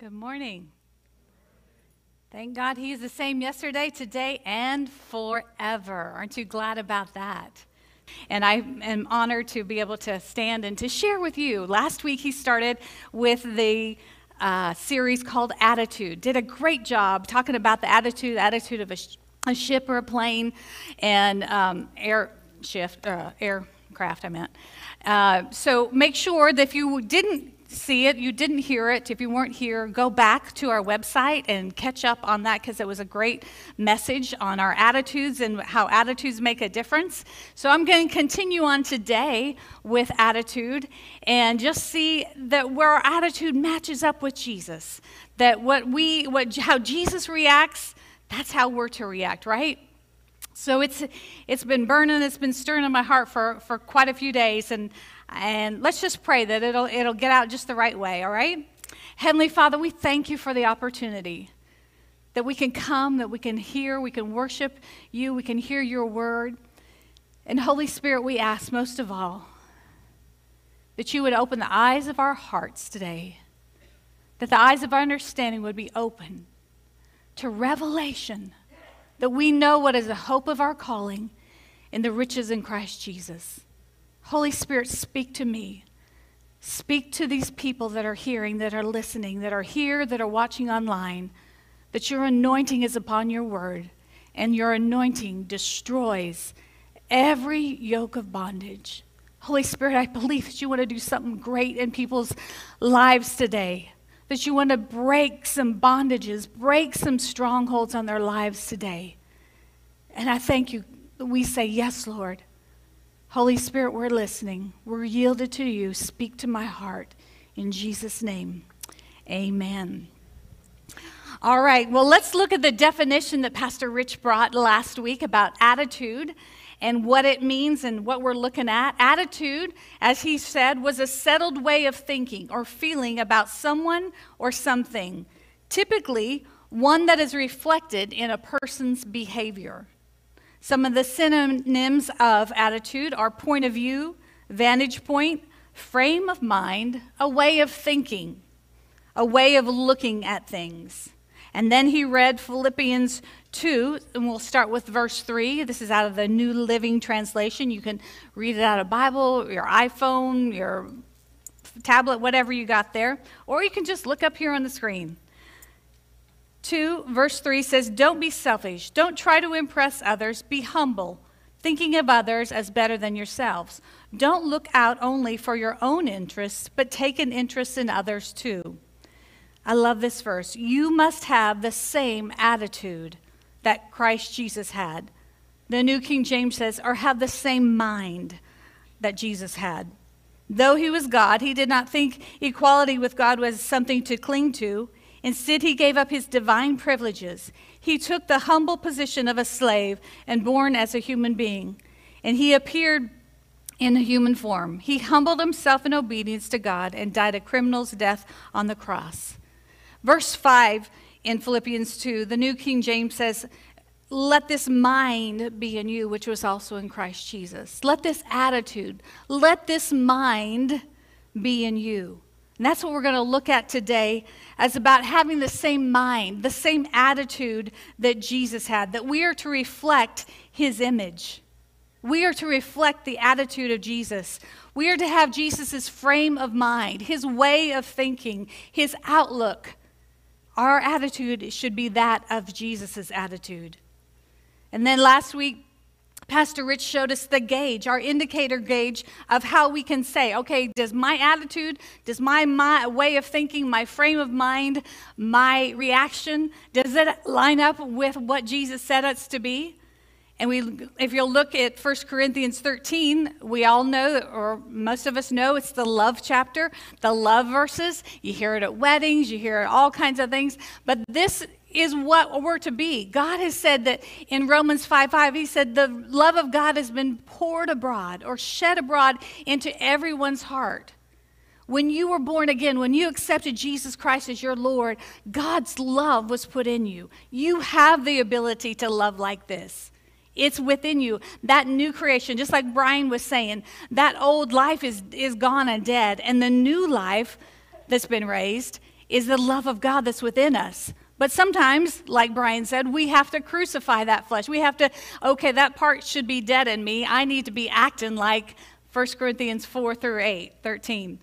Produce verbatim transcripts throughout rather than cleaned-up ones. Good morning. Thank God he is the same yesterday, today, and forever. Aren't you glad about that? And I am honored to be able to stand and to share with you. Last week he started with the uh, series called Attitude. Did a great job talking about the attitude, attitude of a, sh a ship or a plane and um, air shift, uh, aircraft I meant. Uh, so make sure that if you didn't see it, you didn't hear it, if you weren't here, go back to our website and catch up on that, because it was a great message on our attitudes and how attitudes make a difference. So I'm going to continue on today with attitude and just see that where our attitude matches up with Jesus, that what we, what, how Jesus reacts, that's how we're to react, right? So it's it's been burning, it's been stirring in my heart for, for quite a few days, and and let's just pray that it'll it'll get out just the right way, all right? Heavenly Father, we thank you for the opportunity that we can come, that we can hear, we can worship you, we can hear your word. And Holy Spirit, we ask most of all that you would open the eyes of our hearts today, that the eyes of our understanding would be open to revelation, that we know what is the hope of our calling and the riches in Christ Jesus. Holy Spirit, speak to me. Speak to these people that are hearing, that are listening, that are here, that are watching online, that your anointing is upon your word, and your anointing destroys every yoke of bondage. Holy Spirit, I believe that you want to do something great in people's lives today, that you want to break some bondages, break some strongholds on their lives today. And I thank you. We say, yes, Lord. Holy Spirit, we're listening. We're yielded to you. Speak to my heart. In Jesus' name, amen. All right, well, let's look at the definition that Pastor Rich brought last week about attitude and what it means and what we're looking at. Attitude, as he said, was a settled way of thinking or feeling about someone or something, typically one that is reflected in a person's behavior. Some of the synonyms of attitude are point of view, vantage point, frame of mind, a way of thinking, a way of looking at things. And then he read Philippians two, and we'll start with verse three. This is out of the New Living Translation. You can read it out of Bible, your iPhone, your tablet, whatever you got there. Or you can just look up here on the screen. two, verse three says, don't be selfish. Don't try to impress others. Be humble, thinking of others as better than yourselves. Don't look out only for your own interests, but take an interest in others too. I love this verse. You must have the same attitude that Christ Jesus had. The New King James says, or have the same mind that Jesus had. Though he was God, he did not think equality with God was something to cling to. Instead, he gave up his divine privileges. He took the humble position of a slave and born as a human being. And he appeared in a human form. He humbled himself in obedience to God and died a criminal's death on the cross. Verse five in Philippians two, the New King James says, let this mind be in you, which was also in Christ Jesus. Let this attitude, let this mind be in you. And that's what we're going to look at today, as about having the same mind, the same attitude that Jesus had, that we are to reflect his image. We are to reflect the attitude of Jesus. We are to have Jesus' frame of mind, his way of thinking, his outlook. Our attitude should be that of Jesus' attitude. And then last week, Pastor Rich showed us the gauge, our indicator gauge of how we can say, okay, does my attitude, does my, my way of thinking, my frame of mind, my reaction, does it line up with what Jesus said us to be? And we, if you'll look at First Corinthians thirteen, we all know, or most of us know, it's the love chapter, the love verses. You hear it at weddings, you hear it at all kinds of things. But this is what we're to be. God has said that in Romans five five, he said, the love of God has been poured abroad or shed abroad into everyone's heart. When you were born again, when you accepted Jesus Christ as your Lord, God's love was put in you. You have the ability to love like this. It's within you, that new creation. Just like Brian was saying, that old life is, is gone and dead, and the new life that's been raised is the love of God that's within us. But sometimes, like Brian said, we have to crucify that flesh. We have to, okay, that part should be dead in me. I need to be acting like First Corinthians four through eight, thirteen.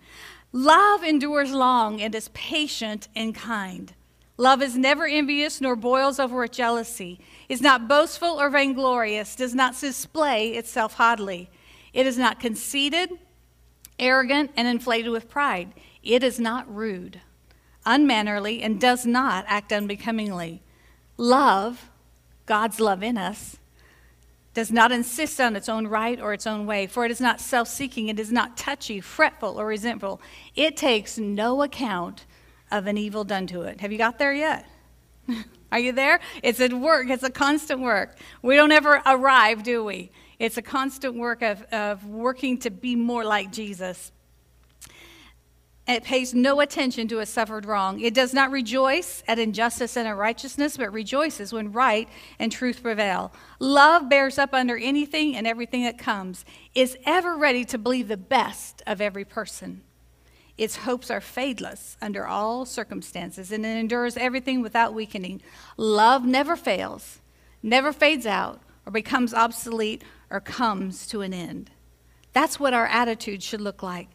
Love endures long and is patient and kind. Love is never envious nor boils over with jealousy, is not boastful or vainglorious, does not display itself haughtily. It is not conceited, arrogant, and inflated with pride. It is not rude, unmannerly, and does not act unbecomingly. Love, God's love in us, does not insist on its own right or its own way, for it is not self-seeking, it is not touchy, fretful, or resentful. It takes no account of an evil done to it. Have you got there yet? Are you there? It's a work, it's a constant work. We don't ever arrive, do we? It's a constant work of, of working to be more like Jesus. It pays no attention to a suffered wrong. It does not rejoice at injustice and unrighteousness, but rejoices when right and truth prevail. Love bears up under anything and everything that comes, is ever ready to believe the best of every person. Its hopes are fadeless under all circumstances, and it endures everything without weakening. Love never fails, never fades out, or becomes obsolete, or comes to an end. That's what our attitude should look like.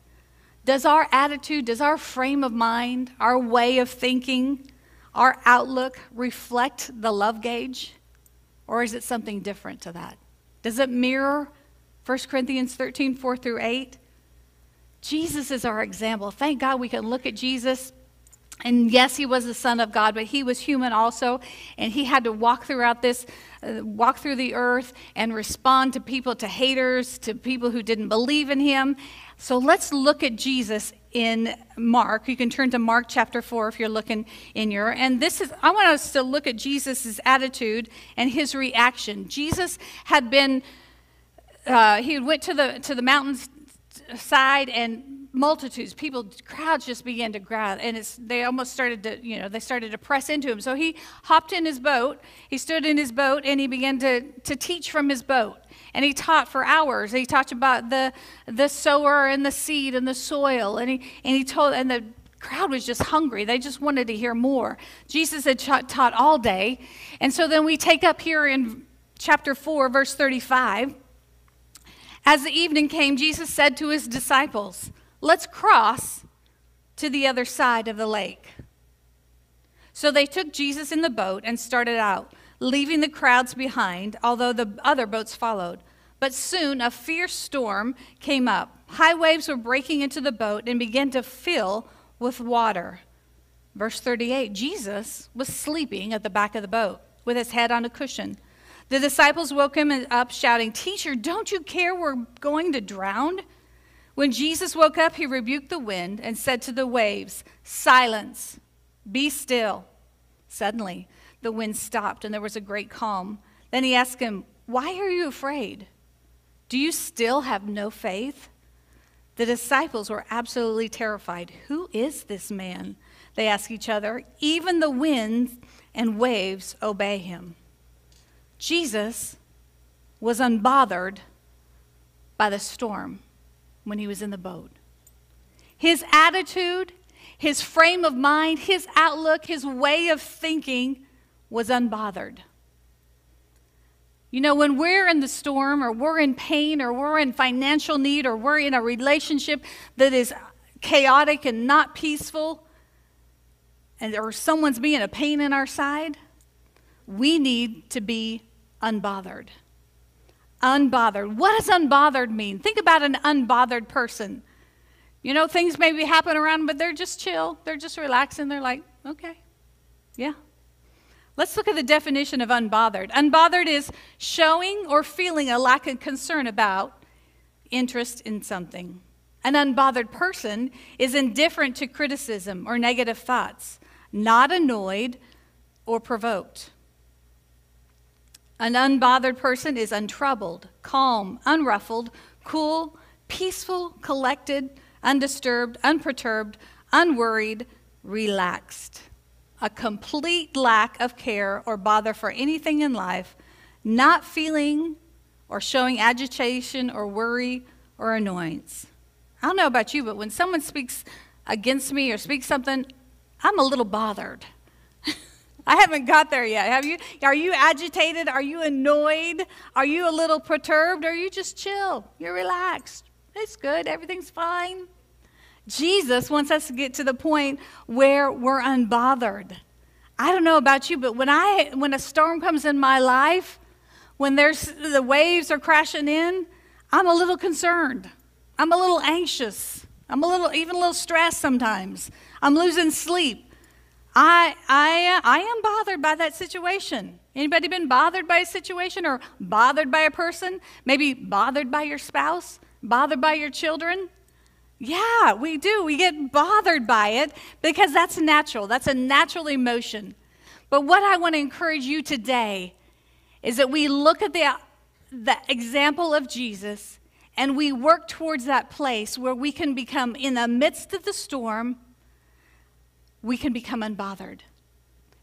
Does our attitude, does our frame of mind, our way of thinking, our outlook reflect the love gauge? Or is it something different to that? Does it mirror First Corinthians thirteen, four through eight? Jesus is our example. Thank God we can look at Jesus. And yes, he was the Son of God, but he was human also. And he had to walk throughout this, uh, walk through the earth and respond to people, to haters, to people who didn't believe in him. So let's look at Jesus in Mark. You can turn to Mark chapter four if you're looking in your, and this is, I want us to look at Jesus's attitude and his reaction. Jesus had been, uh, he went to the, to the mountains side, and multitudes, people, crowds just began to crowd, and it's, they almost started to, you know, they started to press into him. So he hopped in his boat, he stood in his boat, and he began to, to teach from his boat. And he taught for hours. He talked about the, the sower and the seed and the soil, and he, and he told, and the crowd was just hungry. They just wanted to hear more. Jesus had taught, taught all day. And so then we take up here in chapter four, verse thirty-five. As the evening came, Jesus said to his disciples, "Let's cross to the other side of the lake." So they took Jesus in the boat and started out, leaving the crowds behind, although the other boats followed. But soon a fierce storm came up. High waves were breaking into the boat and began to fill with water. Verse thirty-eight, Jesus was sleeping at the back of the boat with his head on a cushion. The disciples woke him up, shouting, "Teacher, don't you care we're going to drown?" When Jesus woke up, he rebuked the wind and said to the waves, "Silence, be still." Suddenly, the wind stopped and there was a great calm. Then he asked him, "Why are you afraid? Do you still have no faith?" The disciples were absolutely terrified. "Who is this man?" They asked each other. "Even the wind and waves obey him." Jesus was unbothered by the storm when he was in the boat. His attitude, his frame of mind, his outlook, his way of thinking was unbothered. You know, when we're in the storm, or we're in pain, or we're in financial need, or we're in a relationship that is chaotic and not peaceful, and or someone's being a pain in our side, we need to be unbothered. Unbothered. What does unbothered mean? Think about an unbothered person. You know, things maybe happen around them, but they're just chill. They're just relaxing. They're like, okay, yeah. Let's look at the definition of unbothered. Unbothered is showing or feeling a lack of concern about interest in something. An unbothered person is indifferent to criticism or negative thoughts, not annoyed or provoked. An unbothered person is untroubled, calm, unruffled, cool, peaceful, collected, undisturbed, unperturbed, unworried, relaxed. A complete lack of care or bother for anything in life, not feeling or showing agitation or worry or annoyance. I don't know about you, but when someone speaks against me or speaks something, I'm a little bothered. I haven't got there yet. Have you? Are you agitated? Are you annoyed? Are you a little perturbed? Are you just chill? You're relaxed. It's good. Everything's fine. Jesus wants us to get to the point where we're unbothered. I don't know about you, but when I when a storm comes in my life, when there's the waves are crashing in, I'm a little concerned. I'm a little anxious. I'm a little even a little stressed sometimes. I'm losing sleep. I, I, I am bothered by that situation. Anybody been bothered by a situation or bothered by a person? Maybe bothered by your spouse, bothered by your children? Yeah, we do. We get bothered by it because that's natural. That's a natural emotion. But what I want to encourage you today is that we look at the, the example of Jesus and we work towards that place where we can become, in the midst of the storm, we can become unbothered.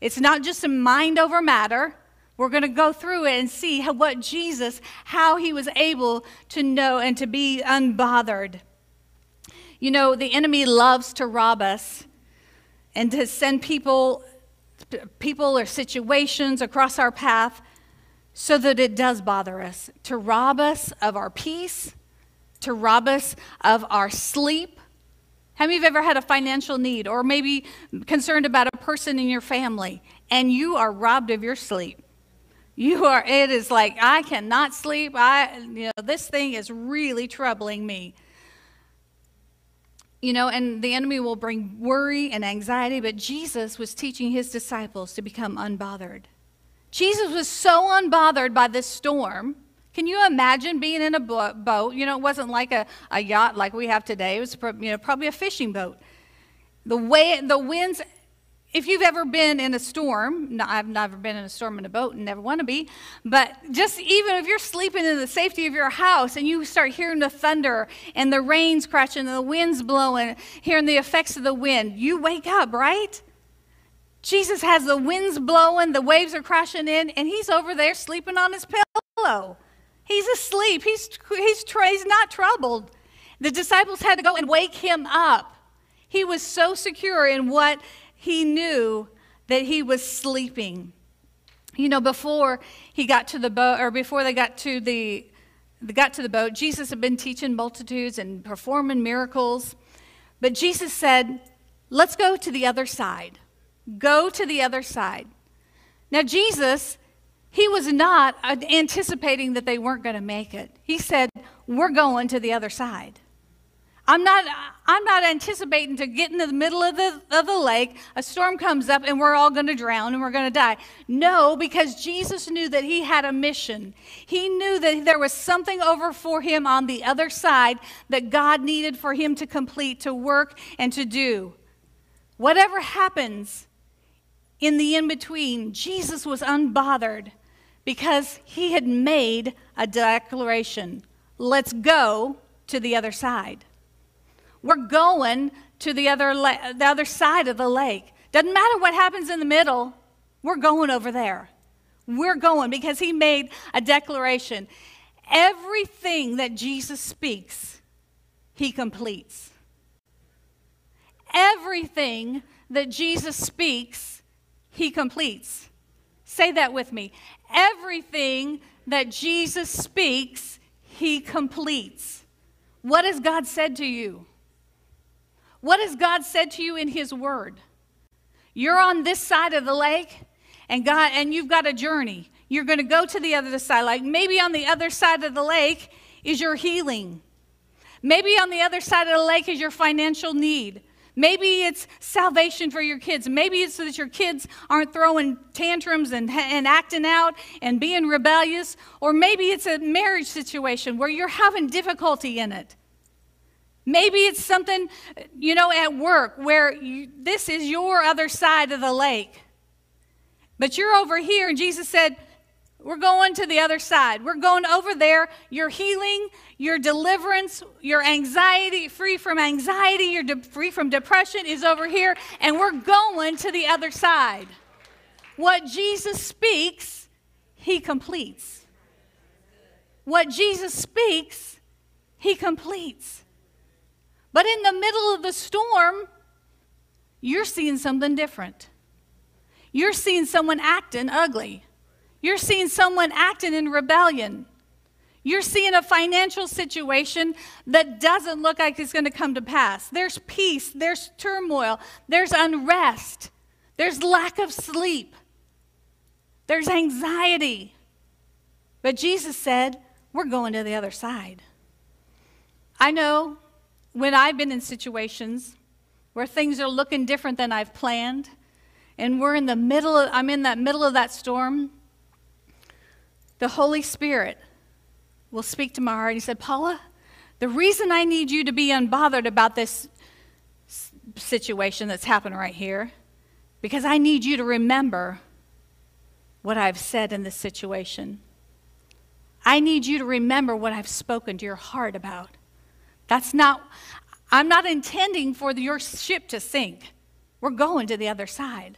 It's not just a mind over matter. We're going to go through it and see how, what Jesus, how he was able to know and to be unbothered. You know, the enemy loves to rob us and to send people, people or situations across our path so that it does bother us, to rob us of our peace, to rob us of our sleep. How many of you have ever had a financial need or maybe concerned about a person in your family and you are robbed of your sleep? You are, it is like, I cannot sleep. I, you know, this thing is really troubling me. You know, and the enemy will bring worry and anxiety, but Jesus was teaching his disciples to become unbothered. Jesus was so unbothered by this storm. Can you imagine being in a boat? You know, it wasn't like a, a yacht like we have today. It was, you know, probably a fishing boat. The way, the winds, if you've ever been in a storm, no, I've never been in a storm in a boat and never want to be, but just even if you're sleeping in the safety of your house and you start hearing the thunder and the rains crashing and the winds blowing, hearing the effects of the wind, you wake up, right? Jesus has the winds blowing, the waves are crashing in, and he's over there sleeping on his pillow. He's asleep. He's, he's, he's not troubled. The disciples had to go and wake him up. He was so secure in what he knew that he was sleeping. You know, before he got to the boat, or before they got to the, they got to the boat, Jesus had been teaching multitudes and performing miracles. But Jesus said, "Let's go to the other side. Go to the other side." Now, Jesus, he was not anticipating that they weren't going to make it. He said, "We're going to the other side. I'm not, I'm not anticipating to get into the middle of the, of the lake, a storm comes up, and we're all going to drown and we're going to die." No, because Jesus knew that he had a mission. He knew that there was something over for him on the other side that God needed for him to complete, to work, and to do. Whatever happens in the in-between, Jesus was unbothered, because he had made a declaration. Let's go to the other side. We're going to the other, la- the other side of the lake. Doesn't matter what happens in the middle. We're going over there. We're going, because he made a declaration. Everything that Jesus speaks, he completes. Everything that Jesus speaks, he completes. Say that with me. Everything that Jesus speaks, he completes. What has God said to you? What has God said to you in his word? You're on this side of the lake, and God, and you've got a journey. You're going to go to the other side. Like, maybe on the other side of the lake is your healing. Maybe on the other side of the lake is your financial need. Maybe it's salvation for your kids. Maybe it's so that your kids aren't throwing tantrums and, and acting out and being rebellious. Or maybe it's a marriage situation where you're having difficulty in it. Maybe it's something, you know, at work where you, this is your other side of the lake. But you're over here, and Jesus said, "We're going to the other side. We're going over there. Your healing, your deliverance, your anxiety, free from anxiety, you're de- free from depression is over here, and we're going to the other side." What Jesus speaks, he completes. What Jesus speaks, he completes. But in the middle of the storm, you're seeing something different. You're seeing someone acting ugly. You're seeing someone acting in rebellion. You're seeing a financial situation that doesn't look like it's going to come to pass. There's peace. There's turmoil. There's unrest. There's lack of sleep. There's anxiety. But Jesus said, we're going to the other side. I know when I've been in situations where things are looking different than I've planned, and we're in the middle of, I'm in that middle of that storm, the Holy Spirit will speak to my heart. He said, Paula, the reason I need you to be unbothered about this situation that's happened right here, because I need you to remember what I've said in this situation. I need you to remember what I've spoken to your heart about. That's not, I'm not intending for your ship to sink. We're going to the other side.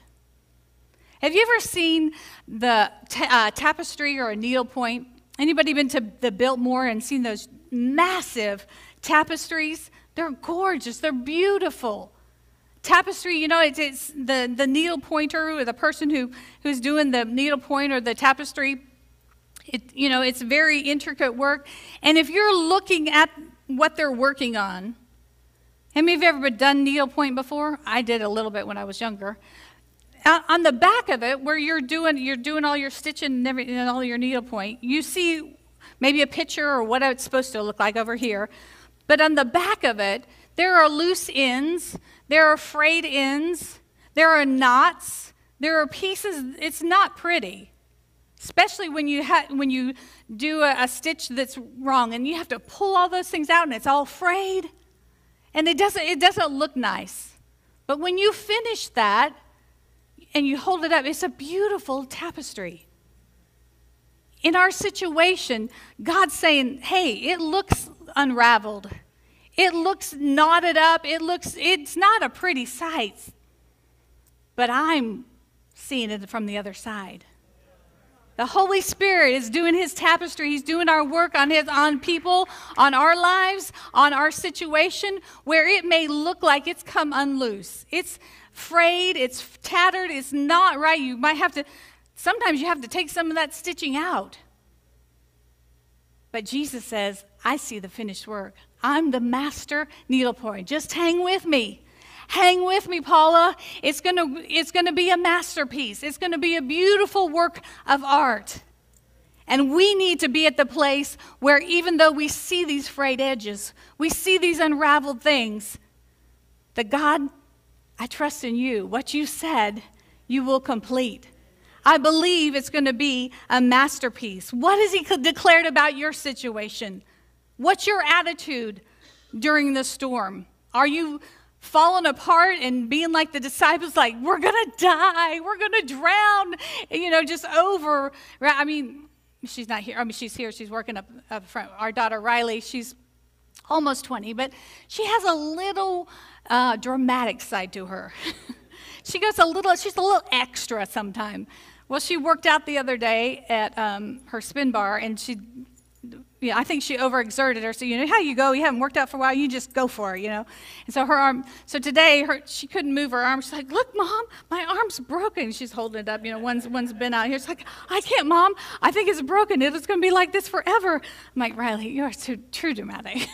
Have you ever seen the t- uh, tapestry or a needlepoint? Anybody been to the Biltmore and seen those massive tapestries? They're gorgeous. They're beautiful. Tapestry, you know, it's, it's the, the needlepointer or the person who, who's doing the needlepoint or the tapestry. It, you know, it's very intricate work. And if you're looking at what they're working on, have you ever done needlepoint before? I did a little bit when I was younger. Uh, on the back of it, where you're doing you're doing all your stitching and, every, and all your needlepoint, you see maybe a picture or what it's supposed to look like over here. But on the back of it, there are loose ends, there are frayed ends, there are knots, there are pieces. It's not pretty, especially when you ha- when you do a, a stitch that's wrong and you have to pull all those things out and it's all frayed, and it doesn't it doesn't look nice. But when you finish that and you hold it up, it's a beautiful tapestry. In our situation, God's saying, hey, it looks unraveled. It looks knotted up. It looks, it's not a pretty sight. But I'm seeing it from the other side. The Holy Spirit is doing his tapestry. He's doing our work on his, on people, on our lives, on our situation, where it may look like it's come unloose. It's frayed, it's tattered, it's not right. You might have to, sometimes you have to take some of that stitching out. But Jesus says, I see the finished work. I'm the master needlepoint. Just hang with me. Hang with me, Paula. It's gonna, it's gonna be a masterpiece. It's gonna be a beautiful work of art. And we need to be at the place where even though we see these frayed edges, we see these unraveled things, that God, I trust in you. What you said, you will complete. I believe it's gonna be a masterpiece. What has he declared about your situation? What's your attitude during the storm? Are you falling apart and being like the disciples, like, we're gonna die, we're gonna drown, you know, just over, right? I mean, she's not here, I mean, she's here, she's working up, up front. Our daughter Riley, she's almost twenty, but she has a little uh, dramatic side to her. She goes a little, she's a little extra sometimes. Well, she worked out the other day at um, her spin bar, and she, yeah, I think she overexerted her. So you know how you go, you haven't worked out for a while, you just go for it, you know. And so her arm, so today her, she couldn't move her arm. She's like, look, Mom, my arm's broken. She's holding it up, you know, one's one's been out here. She's like, I can't, Mom. I think it's broken. It's going to be like this forever. I'm like, Riley, you are so true dramatic.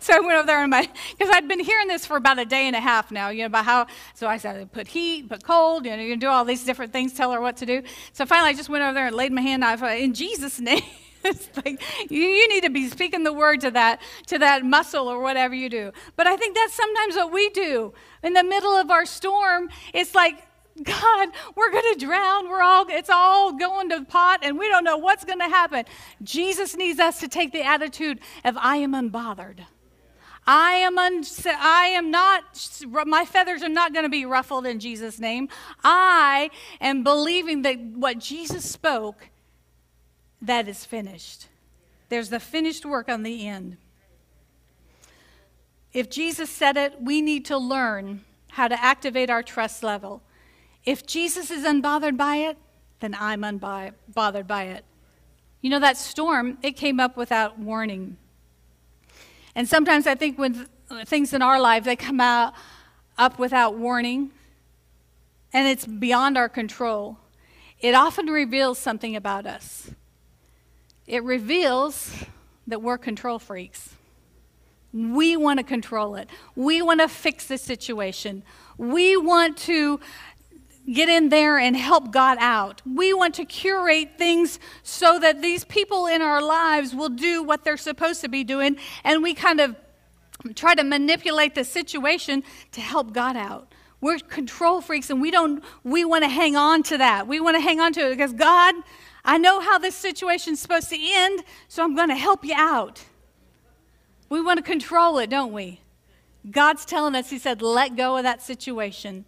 So I went over there and my, because I'd been hearing this for about a day and a half now, you know, about how, so I said, put heat, put cold, you know, you do all these different things, tell her what to do. So finally I just went over there and laid my hand on it, in Jesus' name. It's like, you, you need to be speaking the word to that, to that muscle or whatever you do. But I think that's sometimes what we do. In the middle of our storm, it's like, God, we're going to drown. We're all, it's all going to the pot, and we don't know what's going to happen. Jesus needs us to take the attitude of, I am unbothered. I am, un- I am not, my feathers are not going to be ruffled in Jesus' name. I am believing that what Jesus spoke, that is finished. There's the finished work on the end. If Jesus said it, we need to learn how to activate our trust level. If Jesus is unbothered by it, then I'm unbothered by it. You know, that storm, it came up without warning. And sometimes I think when things in our life, they come out up without warning, and it's beyond our control, it often reveals something about us. It reveals that we're control freaks. We want to control it. We want to fix the situation. We want to get in there and help God out. We want to curate things so that these people in our lives will do what they're supposed to be doing, and we kind of try to manipulate the situation to help God out. We're control freaks, and we don't, we want to hang on to that. We want to hang on to it because, God, I know how this situation's supposed to end, so I'm going to help you out. We want to control it, don't we? God's telling us, he said, let go of that situation.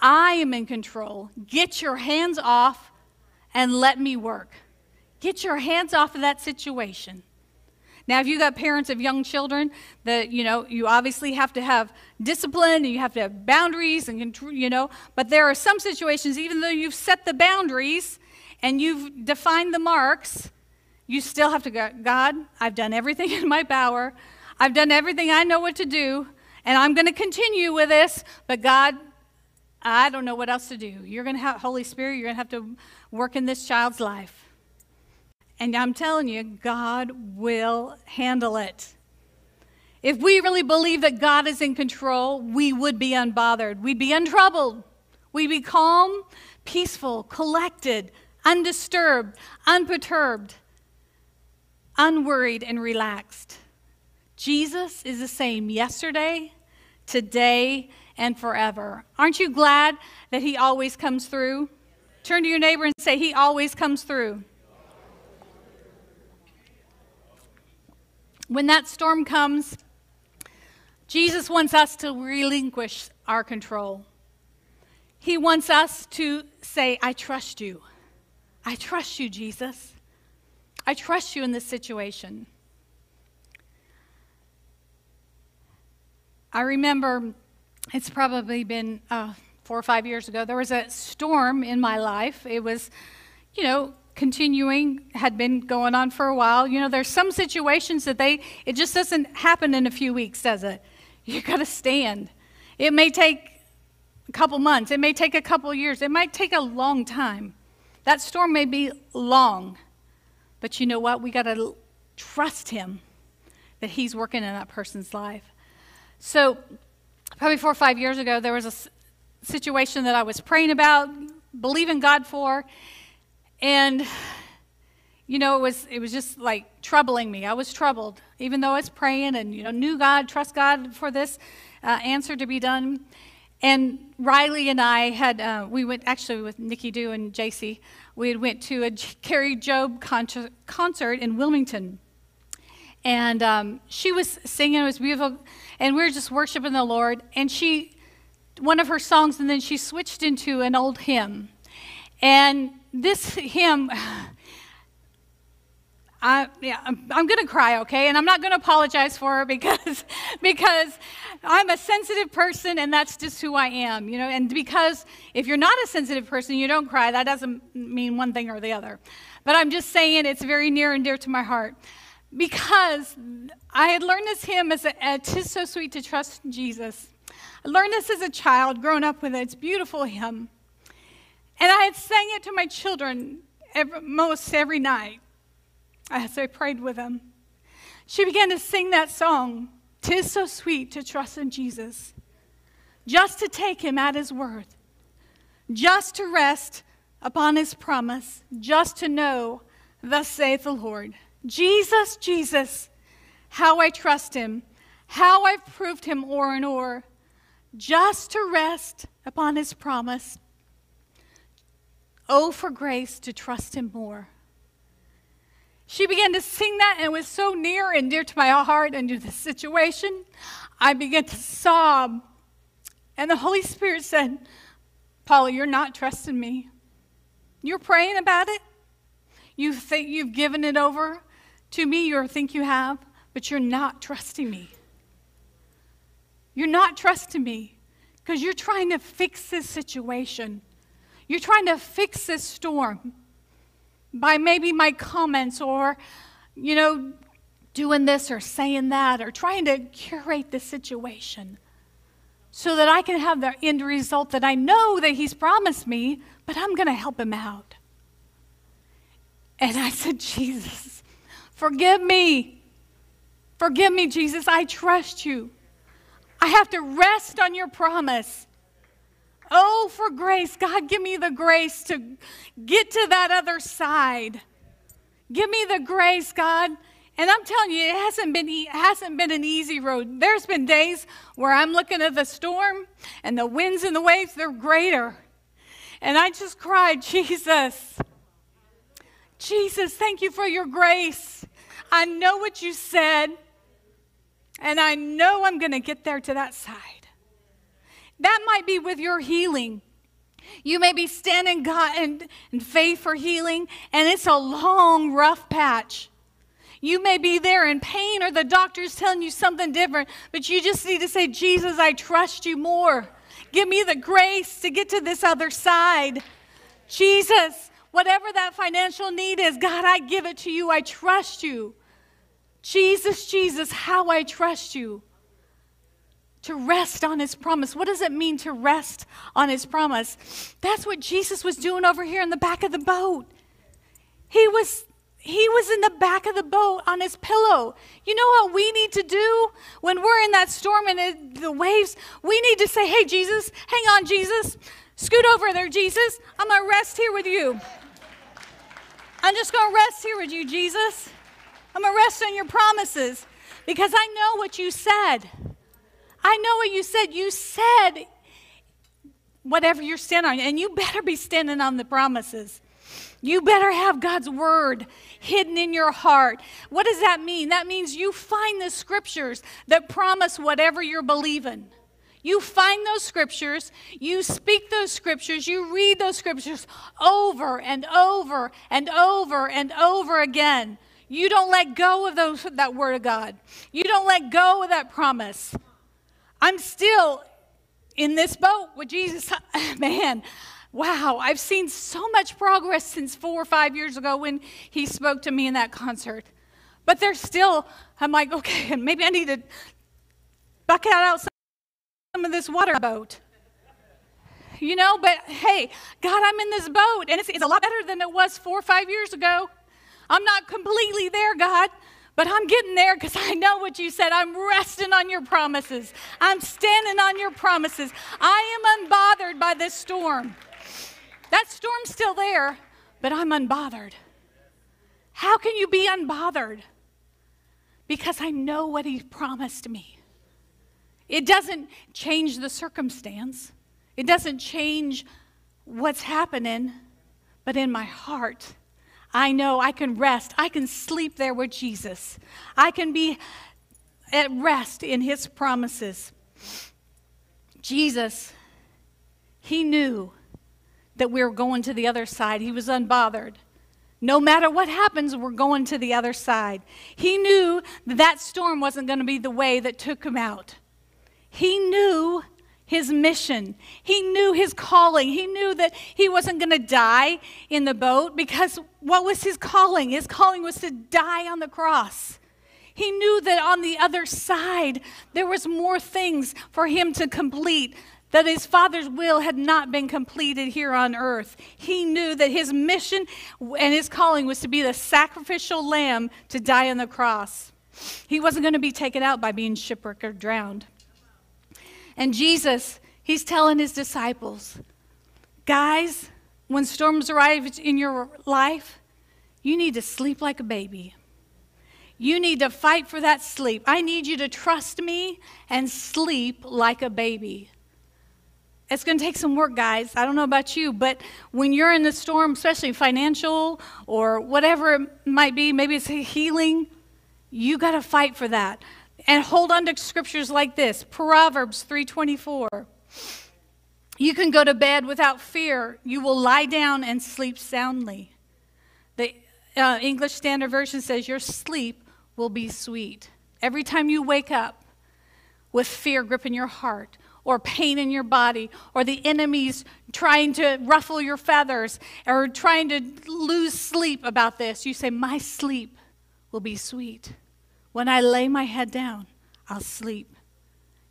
I am in control. Get your hands off and let me work. Get your hands off of that situation. Now, if you've got parents of young children, that, you know, you obviously have to have discipline, and you have to have boundaries, and, you know, but there are some situations, even though you've set the boundaries and you've defined the marks, you still have to go, God, I've done everything in my power. I've done everything I know what to do, and I'm going to continue with this, but God, I don't know what else to do. You're going to have, Holy Spirit, you're going to have to work in this child's life. And I'm telling you, God will handle it. If we really believe that God is in control, we would be unbothered. We'd be untroubled. We'd be calm, peaceful, collected, undisturbed, unperturbed, unworried, and relaxed. Jesus is the same yesterday, today, and forever. Aren't you glad that he always comes through? Turn to your neighbor and say, he always comes through. When that storm comes, Jesus wants us to relinquish our control. He wants us to say, I trust you. I trust you, Jesus. I trust you in this situation. I remember, it's probably been uh, four or five years ago, there was a storm in my life. It was, you know, continuing, had been going on for a while. You know, there's some situations that they, it just doesn't happen in a few weeks, does it? You got to stand. It may take a couple months. It may take a couple years. It might take a long time. That storm may be long, but you know what? We got to trust him that he's working in that person's life. So probably four or five years ago, there was a situation that I was praying about, believing God for, and, you know, it was, it was just like troubling me. I was troubled, even though I was praying and, you know, knew God, trust God for this uh, answer to be done. And Riley and I had, uh, we went, actually with Nikki Dew and J C, we had went to a Carrie Job concert, concert in Wilmington. And um, she was singing, it was beautiful, and we were just worshiping the Lord. And she, one of her songs, and then she switched into an old hymn. And this hymn, I, yeah, I'm, I'm going to cry, okay? And I'm not going to apologize for her because, because I'm a sensitive person, and that's just who I am, you know? And because if you're not a sensitive person, you don't cry. That doesn't mean one thing or the other. But I'm just saying it's very near and dear to my heart because I had learned this hymn as a, a "'Tis So Sweet to Trust Jesus." I learned this as a child, growing up with it. It's a beautiful hymn. And I had sang it to my children every, most every night as I prayed with them. She began to sing that song, "'Tis so sweet to trust in Jesus, just to take him at his word, just to rest upon his promise, just to know, thus saith the Lord. Jesus, Jesus, how I trust him, how I've proved him o'er and o'er, just to rest upon his promise, oh, for grace to trust him more." She began to sing that, and it was so near and dear to my heart and to the situation. I began to sob, and the Holy Spirit said, "Paula, you're not trusting me. You're praying about it. You think you've given it over to me, or think you have, but you're not trusting me. You're not trusting me because you're trying to fix this situation. You're trying to fix this storm by maybe my comments or, you know, doing this or saying that or trying to curate the situation. so that I can have the end result that I know that he's promised me, but I'm going to help him out. And I said, Jesus, forgive me. Forgive me, Jesus. I trust you. I have to rest on your promise. Oh, for grace. God, give me the grace to get to that other side. Give me the grace, God. And I'm telling you, it hasn't been, it hasn't been an easy road. There's been days where I'm looking at the storm and the winds and the waves, they're greater. And I just cried, Jesus, Jesus, thank you for your grace. I know what you said, and I know I'm going to get there to that side. That might be with your healing. You may be standing God in, in faith for healing, and it's a long, rough patch. You may be there in pain, or the doctor's telling you something different, but you just need to say, Jesus, I trust you more. Give me the grace to get to this other side. Jesus, whatever that financial need is, God, I give it to you. I trust you. Jesus, Jesus, how I trust you. To rest on his promise. What does it mean to rest on his promise? That's what Jesus was doing over here in the back of the boat. He was... He was in the back of the boat on his pillow. You know what we need to do when we're in that storm and it, the waves? We need to say, hey, Jesus, hang on, Jesus. Scoot over there, Jesus. I'm going to rest here with you. I'm just going to rest here with you, Jesus. I'm going to rest on your promises because I know what you said. I know what you said. You said whatever you're standing on, and you better be standing on the promises. You better have God's word hidden in your heart. What does that mean? That means you find the scriptures that promise whatever you're believing. You find those scriptures, you speak those scriptures, you read those scriptures over and over and over and over again. You don't let go of those, that word of God. You don't let go of that promise. I'm still in this boat with Jesus. Man. Wow, I've seen so much progress since four or five years ago when he spoke to me in that concert. But there's still, I'm like, okay, maybe I need to bucket out some of this water boat. You know, but hey, God, I'm in this boat, and it's, it's a lot better than it was four or five years ago. I'm not completely there, God, but I'm getting there because I know what you said. I'm resting on your promises. I'm standing on your promises. I am unbothered by this storm. That storm's still there, but I'm unbothered. How can you be unbothered? Because I know what he promised me. It doesn't change the circumstance. It doesn't change what's happening, but in my heart, I know I can rest. I can sleep there with Jesus. I can be at rest in his promises. Jesus, he knew that we were going to the other side. He was unbothered. No matter what happens, we're going to the other side. He knew that, that storm wasn't going to be the way that took him out. He knew his mission. He knew his calling. He knew that he wasn't going to die in the boat because what was his calling? His calling was to die on the cross. He knew that on the other side, there was more things for him to complete. That his Father's will had not been completed here on earth. He knew that his mission and his calling was to be the sacrificial lamb to die on the cross. He wasn't going to be taken out by being shipwrecked or drowned. And Jesus, he's telling his disciples, guys, when storms arrive in your life, you need to sleep like a baby. You need to fight for that sleep. I need you to trust me and sleep like a baby. It's going to take some work, guys. I don't know about you, but when you're in the storm, especially financial or whatever it might be, maybe it's healing, you got to fight for that. And hold on to scriptures like this, Proverbs three twenty-four. You can go to bed without fear. You will lie down and sleep soundly. The uh, English Standard Version says your sleep will be sweet. Every time you wake up with fear gripping your heart, or pain in your body, or the enemy's trying to ruffle your feathers, or trying to lose sleep about this, you say, my sleep will be sweet. When I lay my head down, I'll sleep.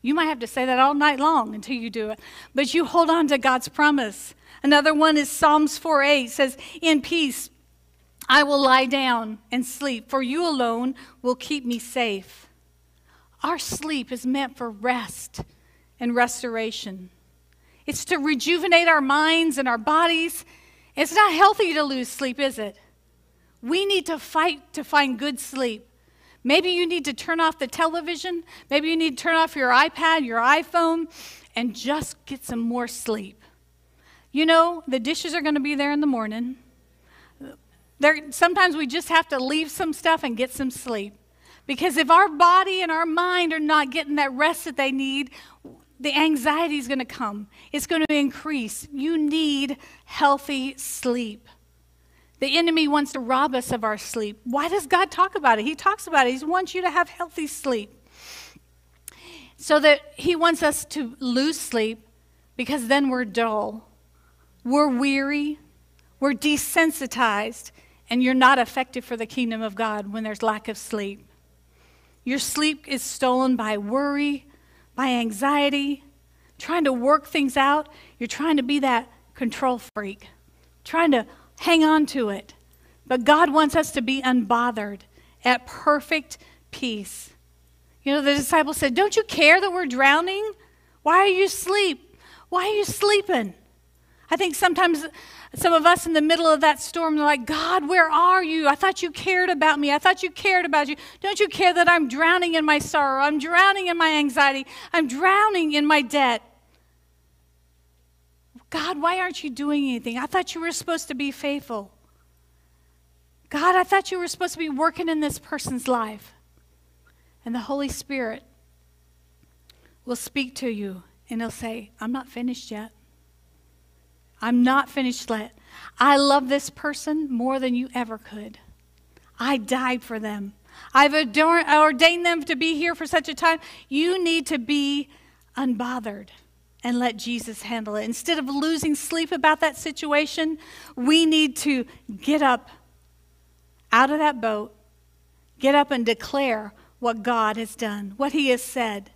You might have to say that all night long until you do it. But you hold on to God's promise. Another one is Psalms four eight says, "In peace I will lie down and sleep, for you alone will keep me safe." Our sleep is meant for rest and restoration. It's to rejuvenate our minds and our bodies. It's not healthy to lose sleep, is it? We need to fight to find good sleep. Maybe you need to turn off the television. Maybe you need to turn off your iPad, your iPhone, and just get some more sleep. You know, the dishes are going to be there in the morning. There, sometimes we just have to leave some stuff and get some sleep. Because if our body and our mind are not getting that rest that they need, the anxiety is going to come. It's going to increase. You need healthy sleep. The enemy wants to rob us of our sleep. Why does God talk about it? He talks about it. He wants you to have healthy sleep. So that he wants us to lose sleep because then we're dull. We're weary. We're desensitized. And you're not effective for the kingdom of God when there's lack of sleep. Your sleep is stolen by worry, by anxiety, trying to work things out. You're trying to be that control freak, trying to hang on to it. But God wants us to be unbothered, at perfect peace. You know, the disciples said, "Don't you care that we're drowning? Why are you asleep? Why are you sleeping?" I think sometimes some of us in the middle of that storm, they're like, "God, where are you? I thought you cared about me. I thought you cared about you. Don't you care that I'm drowning in my sorrow? I'm drowning in my anxiety. I'm drowning in my debt. God, why aren't you doing anything? I thought you were supposed to be faithful. God, I thought you were supposed to be working in this person's life." And the Holy Spirit will speak to you and he'll say, "I'm not finished yet. I'm not finished yet. I love this person more than you ever could. I died for them. I've ordained them to be here for such a time." You need to be unbothered and let Jesus handle it. Instead of losing sleep about that situation, we need to get up out of that boat, get up and declare what God has done, what he has said.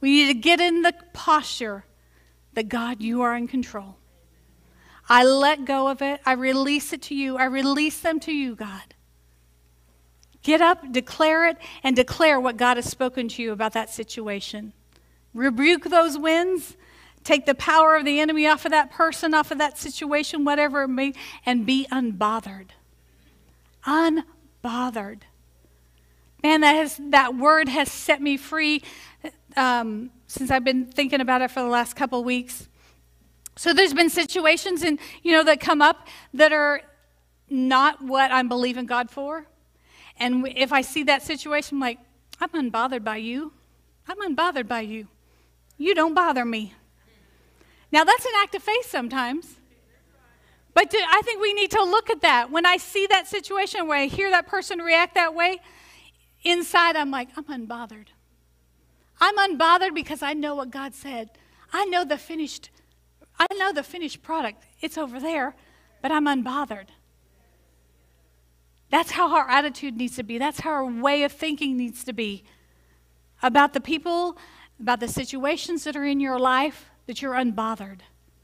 We need to get in the posture that, "God, you are in control. I let go of it. I release it to you. I release them to you, God." Get up, declare it, and declare what God has spoken to you about that situation. Rebuke those winds. Take the power of the enemy off of that person, off of that situation, whatever it may be, and be unbothered. Unbothered. Man, that, has, that word has set me free um, since I've been thinking about it for the last couple of weeks. So there's been situations and you know that come up that are not what I'm believing God for. And if I see that situation, I'm like, "I'm unbothered by you. I'm unbothered by you. You don't bother me." Now that's an act of faith sometimes. But do, I think we need to look at that. When I see that situation, when I hear that person react that way, inside I'm like, "I'm unbothered. I'm unbothered because I know what God said. I know the finished I know the finished product. It's over there, but I'm unbothered." That's how our attitude needs to be. That's how our way of thinking needs to be. About the people, about the situations that are in your life, that you're unbothered.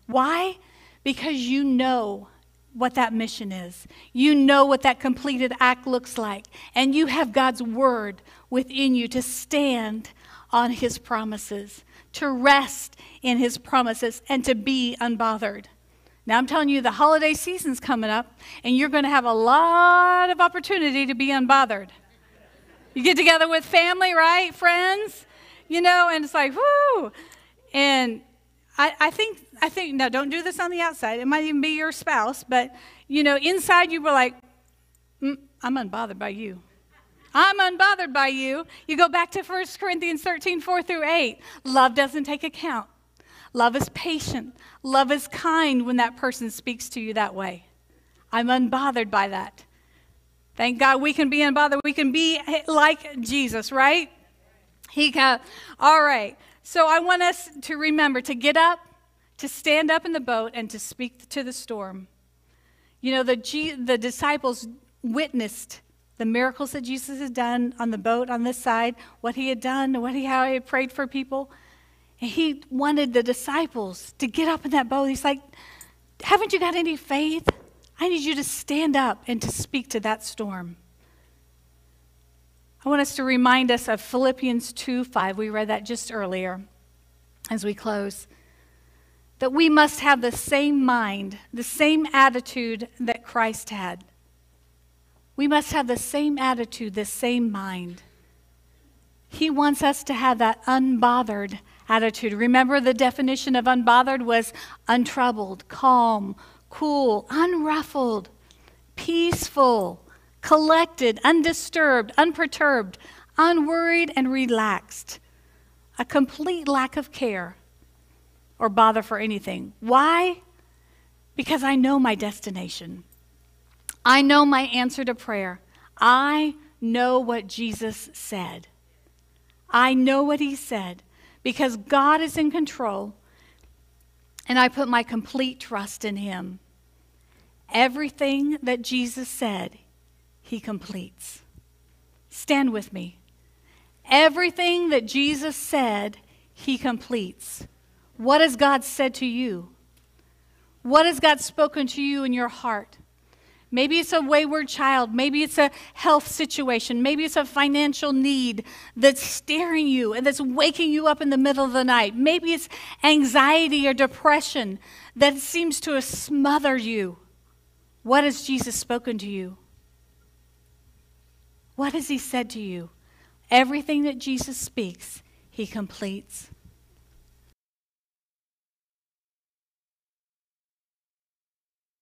Why? Because you know what that mission is. You know what that completed act looks like. And you have God's word within you to stand on his promises, to rest in his promises, and to be unbothered. Now I'm telling you, the holiday season's coming up, and you're going to have a lot of opportunity to be unbothered. You get together with family, right, friends, you know, and it's like, whoo. And I, I think, I think, no, don't do this on the outside. It might even be your spouse, but, you know, inside you were like, mm, I'm unbothered by you. I'm unbothered by you. You go back to First Corinthians thirteen, four through eight. Love doesn't take account. Love is patient. Love is kind when that person speaks to you that way. I'm unbothered by that. Thank God we can be unbothered. We can be like Jesus, right? He got, all right. So I want us to remember to get up, to stand up in the boat, and to speak to the storm. You know, the, the disciples witnessed the miracles that Jesus had done on the boat on this side, what he had done, what he, how he had prayed for people. And he wanted the disciples to get up in that boat. He's like, haven't you got any faith? I need you to stand up and to speak to that storm. I want us to remind us of Philippians two five. We read that just earlier as we close. That we must have the same mind, the same attitude that Christ had. We must have the same attitude, the same mind. He wants us to have that unbothered attitude. Remember, the definition of unbothered was untroubled, calm, cool, unruffled, peaceful, collected, undisturbed, unperturbed, unworried, and relaxed. A complete lack of care or bother for anything. Why? Because I know my destination. I know my answer to prayer. I know what Jesus said. I know what he said, because God is in control, and I put my complete trust in him. Everything that Jesus said, he completes. Stand with me. Everything that Jesus said, he completes. What has God said to you? What has God spoken to you in your heart? Maybe it's a wayward child. Maybe it's a health situation. Maybe it's a financial need that's staring you and that's waking you up in the middle of the night. Maybe it's anxiety or depression that seems to smother you. What has Jesus spoken to you? What has he said to you? Everything that Jesus speaks, he completes.